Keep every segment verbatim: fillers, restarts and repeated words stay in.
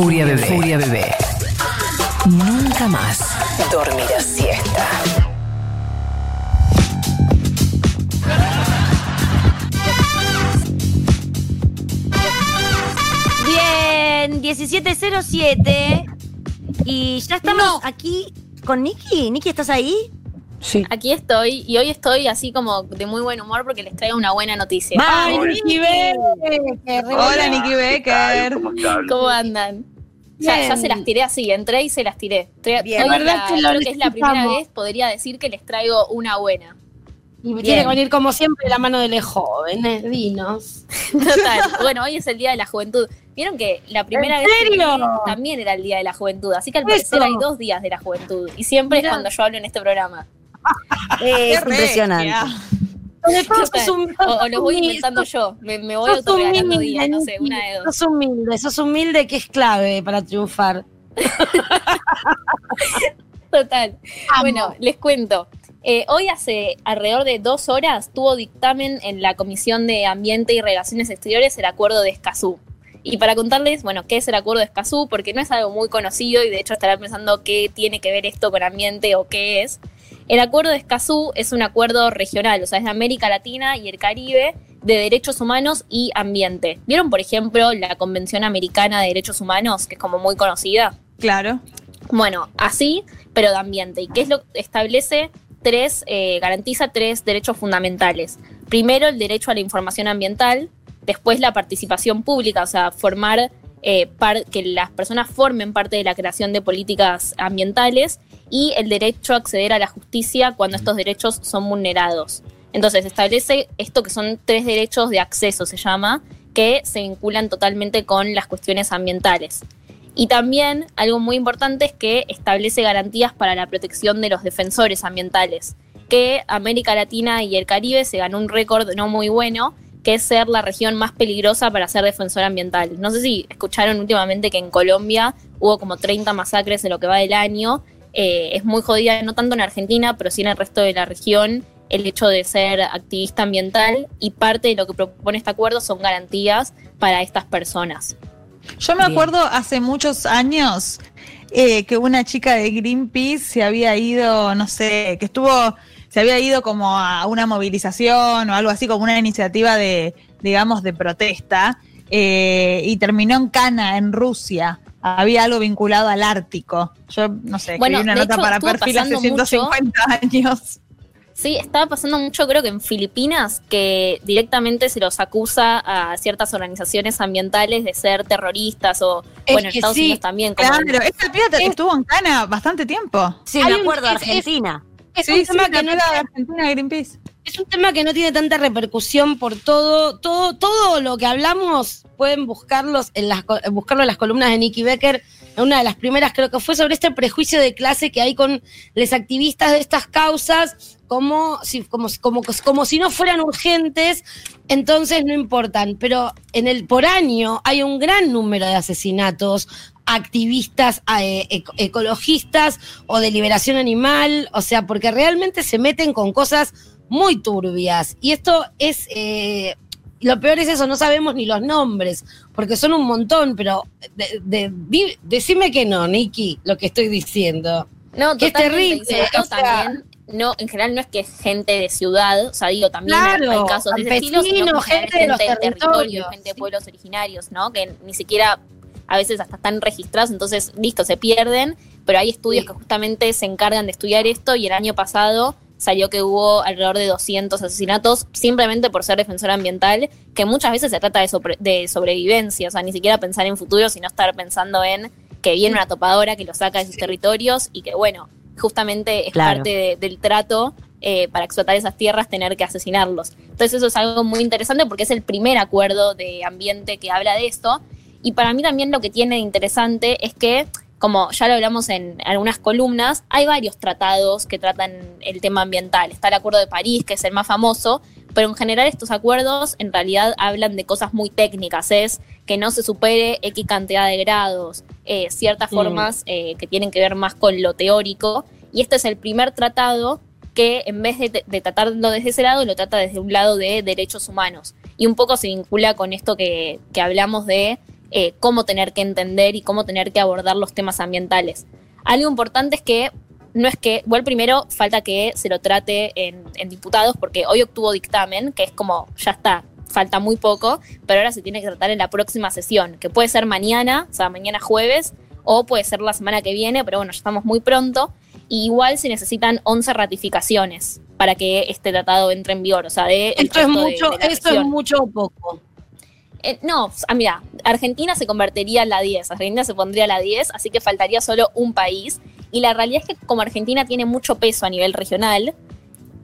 Furia Bebé. Furia Bebé. Nunca más dormirás siesta. Bien, diecisiete cero siete. Y ya estamos no. aquí con Nicki. Nicki, ¿estás ahí? Sí. Aquí estoy, y hoy estoy así como de muy buen humor porque les traigo una buena noticia. ¡Ay, Nicki Becker! Hola, Nicki Becker. ¿Cómo están? ¿Cómo andan? Ya, ya se las tiré así, entré y se las tiré. Tra- Bien. Hoy, la verdad es que lo que es la primera vez, podría decir que les traigo una buena. Y Bien. Tiene que venir como siempre la mano de los jóvenes, dinos. Total. Bueno, hoy es el Día de la Juventud. Vieron que la primera vez también era el Día de la Juventud, así que al parecer hay dos días de la juventud. Y siempre Mirá. Es cuando yo hablo en este programa. Es Qué impresionante. Sos un, sos o, o lo voy inventando sos, yo, me, me voy autoregalando días, no sé, una de dos. Sos humilde, sos humilde que es clave para triunfar. Total. Amo. Bueno, les cuento. Eh, hoy hace alrededor de dos horas tuvo dictamen en la Comisión de Ambiente y Relaciones Exteriores el Acuerdo de Escazú. Y para contarles, bueno, qué es el Acuerdo de Escazú, porque no es algo muy conocido y de hecho estarán pensando qué tiene que ver esto con ambiente o qué es. El Acuerdo de Escazú es un acuerdo regional, o sea, es de América Latina y el Caribe, de derechos humanos y ambiente. ¿Vieron, por ejemplo, la Convención Americana de Derechos Humanos, que es como muy conocida? Claro. Bueno, así, pero de ambiente. ¿Y qué es lo que establece? Tres, eh, garantiza tres derechos fundamentales. Primero, el derecho a la información ambiental. Después, la participación pública, o sea, formar eh, par- que las personas formen parte de la creación de políticas ambientales. Y el derecho a acceder a la justicia cuando estos derechos son vulnerados. Entonces establece esto que son tres derechos de acceso, se llama, que se vinculan totalmente con las cuestiones ambientales. Y también algo muy importante es que establece garantías para la protección de los defensores ambientales, que América Latina y el Caribe se ganó un récord no muy bueno, que es ser la región más peligrosa para ser defensor ambiental. No sé si escucharon últimamente que en Colombia hubo como treinta masacres en lo que va del año. Eh, es muy jodida, no tanto en Argentina, pero sí en el resto de la región, el hecho de ser activista ambiental, y parte de lo que propone este acuerdo son garantías para estas personas. Yo me Bien. Acuerdo hace muchos años eh, que una chica de Greenpeace se había ido, no sé, que estuvo, se había ido como a una movilización o algo así, como una iniciativa de, digamos, de protesta, eh, y terminó en Cana, en Rusia. Había algo vinculado al Ártico. Yo, no sé, escribí bueno, una nota hecho, para Perfil hace ciento cincuenta mucho, años. Sí, estaba pasando mucho, creo que en Filipinas, que directamente se los acusa a ciertas organizaciones ambientales de ser terroristas o, es bueno, en Estados sí, Unidos también. Como claro, el, esta piata es, estuvo en Cana bastante tiempo. Sí, me acuerdo, un, Argentina. Es, es, es sí, un tema sí, que no era de Argentina, Greenpeace. Es un tema que no tiene tanta repercusión por todo, todo, todo lo que hablamos, pueden buscarlos en las, buscarlo en las columnas de Nicki Becker, una de las primeras creo que fue sobre este prejuicio de clase que hay con los activistas de estas causas, como si, como, como, como si no fueran urgentes, entonces no importan, pero en el por año hay un gran número de asesinatos, activistas eh, ecologistas o de liberación animal, o sea, porque realmente se meten con cosas muy turbias. Y esto es, eh, lo peor es eso, no sabemos ni los nombres, porque son un montón, pero de, de, de, decime que no, Nicki, lo que estoy diciendo. No, que es terrible. O sea, también, no, en general no es que es gente de ciudad, o sea, digo, también claro, hay casos de ese estilo, sino que gente, gente de los del territorio, gente sí. de pueblos originarios, ¿no? Que ni siquiera a veces hasta están registrados, entonces, listo, se pierden, pero hay estudios sí. que justamente se encargan de estudiar esto, y el año pasado salió que hubo alrededor de doscientos asesinatos simplemente por ser defensor ambiental, que muchas veces se trata de, sobre, de sobrevivencia, o sea, ni siquiera pensar en futuro, sino estar pensando en que viene una topadora que lo saca de sus sí. territorios y que, bueno, justamente es claro. parte de, del trato eh, para explotar esas tierras, tener que asesinarlos. Entonces eso es algo muy interesante porque es el primer acuerdo de ambiente que habla de esto, y para mí también lo que tiene de interesante es que, como ya lo hablamos en algunas columnas, hay varios tratados que tratan el tema ambiental. Está el Acuerdo de París, que es el más famoso, pero en general estos acuerdos en realidad hablan de cosas muy técnicas. Es que no se supere X cantidad de grados, eh, ciertas mm. formas eh, que tienen que ver más con lo teórico. Y este es el primer tratado que en vez de, de tratarlo desde ese lado, lo trata desde un lado de derechos humanos. Y un poco se vincula con esto que, que hablamos de eh, cómo tener que entender y cómo tener que abordar los temas ambientales. Algo importante es que no es que, bueno, primero falta que se lo trate en, en diputados, porque hoy obtuvo dictamen, que es como, ya está, falta muy poco, pero ahora se tiene que tratar en la próxima sesión, que puede ser mañana, o sea, mañana jueves, o puede ser la semana que viene, pero bueno, ya estamos muy pronto. Y igual se necesitan once ratificaciones para que este tratado entre en vigor. O sea, de esto es mucho, de, de esto es mucho o poco. Eh, no, ah, mira, Argentina se convertiría en la diez, Argentina se pondría la diez, así que faltaría solo un país. Y la realidad es que como Argentina tiene mucho peso a nivel regional,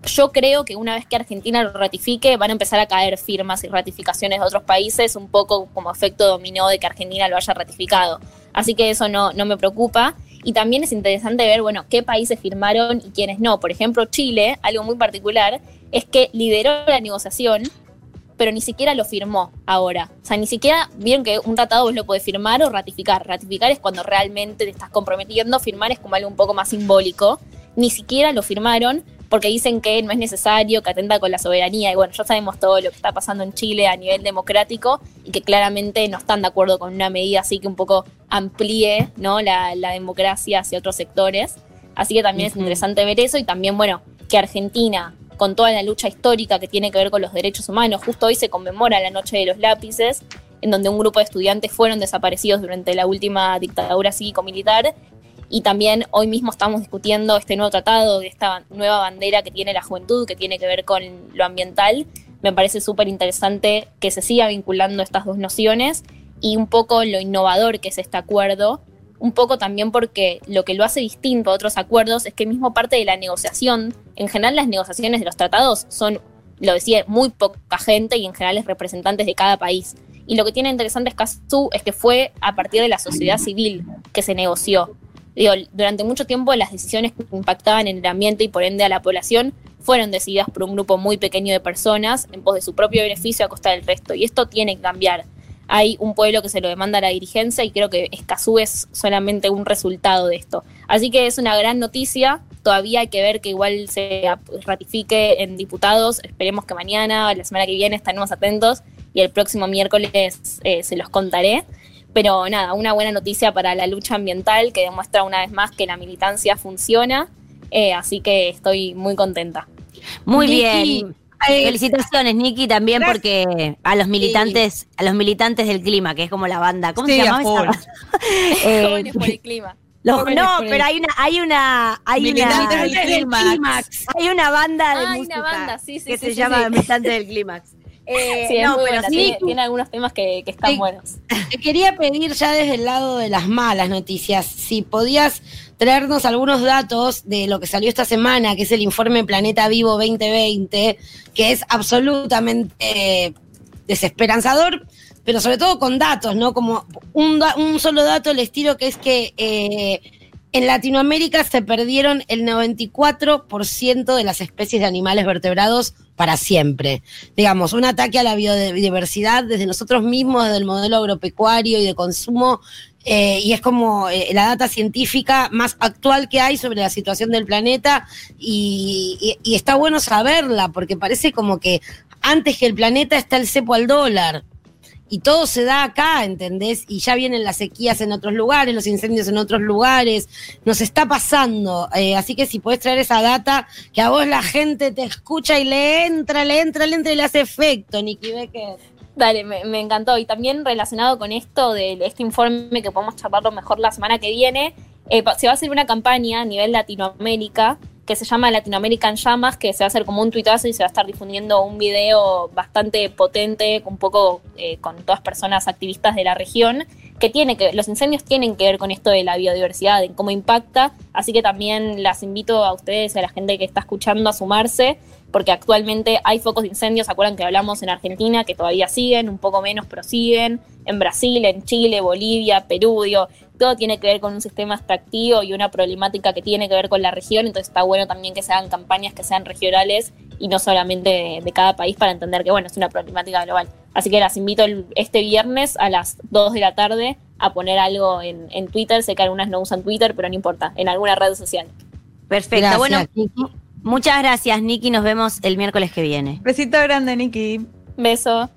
yo creo que una vez que Argentina lo ratifique van a empezar a caer firmas y ratificaciones de otros países, un poco como efecto dominó de que Argentina lo haya ratificado. Así que eso no, no me preocupa. Y también es interesante ver, bueno, qué países firmaron y quiénes no. Por ejemplo, Chile, algo muy particular, es que lideró la negociación, pero ni siquiera lo firmó ahora. O sea, ni siquiera vieron que un tratado vos lo podés firmar o ratificar. Ratificar es cuando realmente te estás comprometiendo, firmar es como algo un poco más simbólico. Ni siquiera lo firmaron porque dicen que no es necesario, que atenta con la soberanía. Y bueno, ya sabemos todo lo que está pasando en Chile a nivel democrático y que claramente no están de acuerdo con una medida así que un poco amplíe, ¿no?, la, la democracia hacia otros sectores. Así que también uh-huh. es interesante ver eso. Y también, bueno, que Argentina, con toda la lucha histórica que tiene que ver con los derechos humanos, justo hoy se conmemora la Noche de los Lápices, en donde un grupo de estudiantes fueron desaparecidos durante la última dictadura cívico-militar. Y también hoy mismo estamos discutiendo este nuevo tratado, esta nueva bandera que tiene la juventud, que tiene que ver con lo ambiental. Me parece súper interesante que se siga vinculando estas dos nociones y un poco lo innovador que es este acuerdo, un poco también porque lo que lo hace distinto a otros acuerdos es que mismo parte de la negociación, en general las negociaciones de los tratados son, lo decía, muy poca gente y en general es representantes de cada país. Y lo que tiene interesante Escazú es que fue a partir de la sociedad civil que se negoció. Digo, durante mucho tiempo las decisiones que impactaban en el ambiente y por ende a la población fueron decididas por un grupo muy pequeño de personas en pos de su propio beneficio a costa del resto, y esto tiene que cambiar. Hay un pueblo que se lo demanda a la dirigencia y creo que Escazú es solamente un resultado de esto. Así que es una gran noticia, todavía hay que ver que igual se ratifique en diputados, esperemos que mañana o la semana que viene estaremos atentos y el próximo miércoles eh, se los contaré. Pero nada, una buena noticia para la lucha ambiental que demuestra una vez más que la militancia funciona, eh, así que estoy muy contenta. Muy Nicki, bien, eh, felicitaciones Nicki también gracias. Porque a los militantes sí. a los militantes del clima, que es como la banda, ¿cómo sí, se llamaba esa? eh, Jóvenes por el clima. Los, no, pero hay una, hay una, hay militantes una, del clímax. Hay una banda de ah, música una banda. Sí, sí, que sí, se sí, llama sí. Militantes del Clímax. Eh, sí, no, pero sí, tiene, tiene algunos temas que, que están te, buenos. Te quería pedir ya desde el lado de las malas noticias, si podías traernos algunos datos de lo que salió esta semana, que es el informe Planeta Vivo veinte veinte, que es absolutamente eh, desesperanzador, pero sobre todo con datos, ¿no? Como un, un solo dato les tiro, que es que eh, en Latinoamérica se perdieron el noventa y cuatro por ciento de las especies de animales vertebrados para siempre. Digamos, un ataque a la biodiversidad desde nosotros mismos, desde el modelo agropecuario y de consumo, eh, y es como eh, la data científica más actual que hay sobre la situación del planeta, y, y, y está bueno saberla, porque parece como que antes que el planeta está el cepo al dólar. Y todo se da acá, ¿entendés? Y ya vienen las sequías en otros lugares, los incendios en otros lugares, nos está pasando. Eh, así que si podés traer esa data, que a vos la gente te escucha y le entra, le entra, le entra y le hace efecto, Nicki Becker. Dale, me, me encantó. Y también relacionado con esto, de este informe que podemos charlarlo mejor la semana que viene, eh, se va a hacer una campaña a nivel Latinoamérica que se llama Latin American Llamas, que se va a hacer como un tuitazo y se va a estar difundiendo un video bastante potente, un poco eh, con todas personas activistas de la región, que tiene que los incendios tienen que ver con esto de la biodiversidad, de cómo impacta, así que también las invito a ustedes y a la gente que está escuchando a sumarse, porque actualmente hay focos de incendios, ¿se acuerdan que hablamos en Argentina? Que todavía siguen, un poco menos, pero siguen, en Brasil, en Chile, Bolivia, Perú, digo, todo tiene que ver con un sistema extractivo y una problemática que tiene que ver con la región, entonces está bueno también que se hagan campañas que sean regionales y no solamente de, de cada país, para entender que bueno, es una problemática global. Así que las invito el, este viernes a las dos de la tarde a poner algo en, en Twitter, sé que algunas no usan Twitter, pero no importa, en alguna red social. Perfecto, gracias, bueno, Nicki. Muchas gracias Nicki, nos vemos el miércoles que viene. Besito grande Nicki. Beso.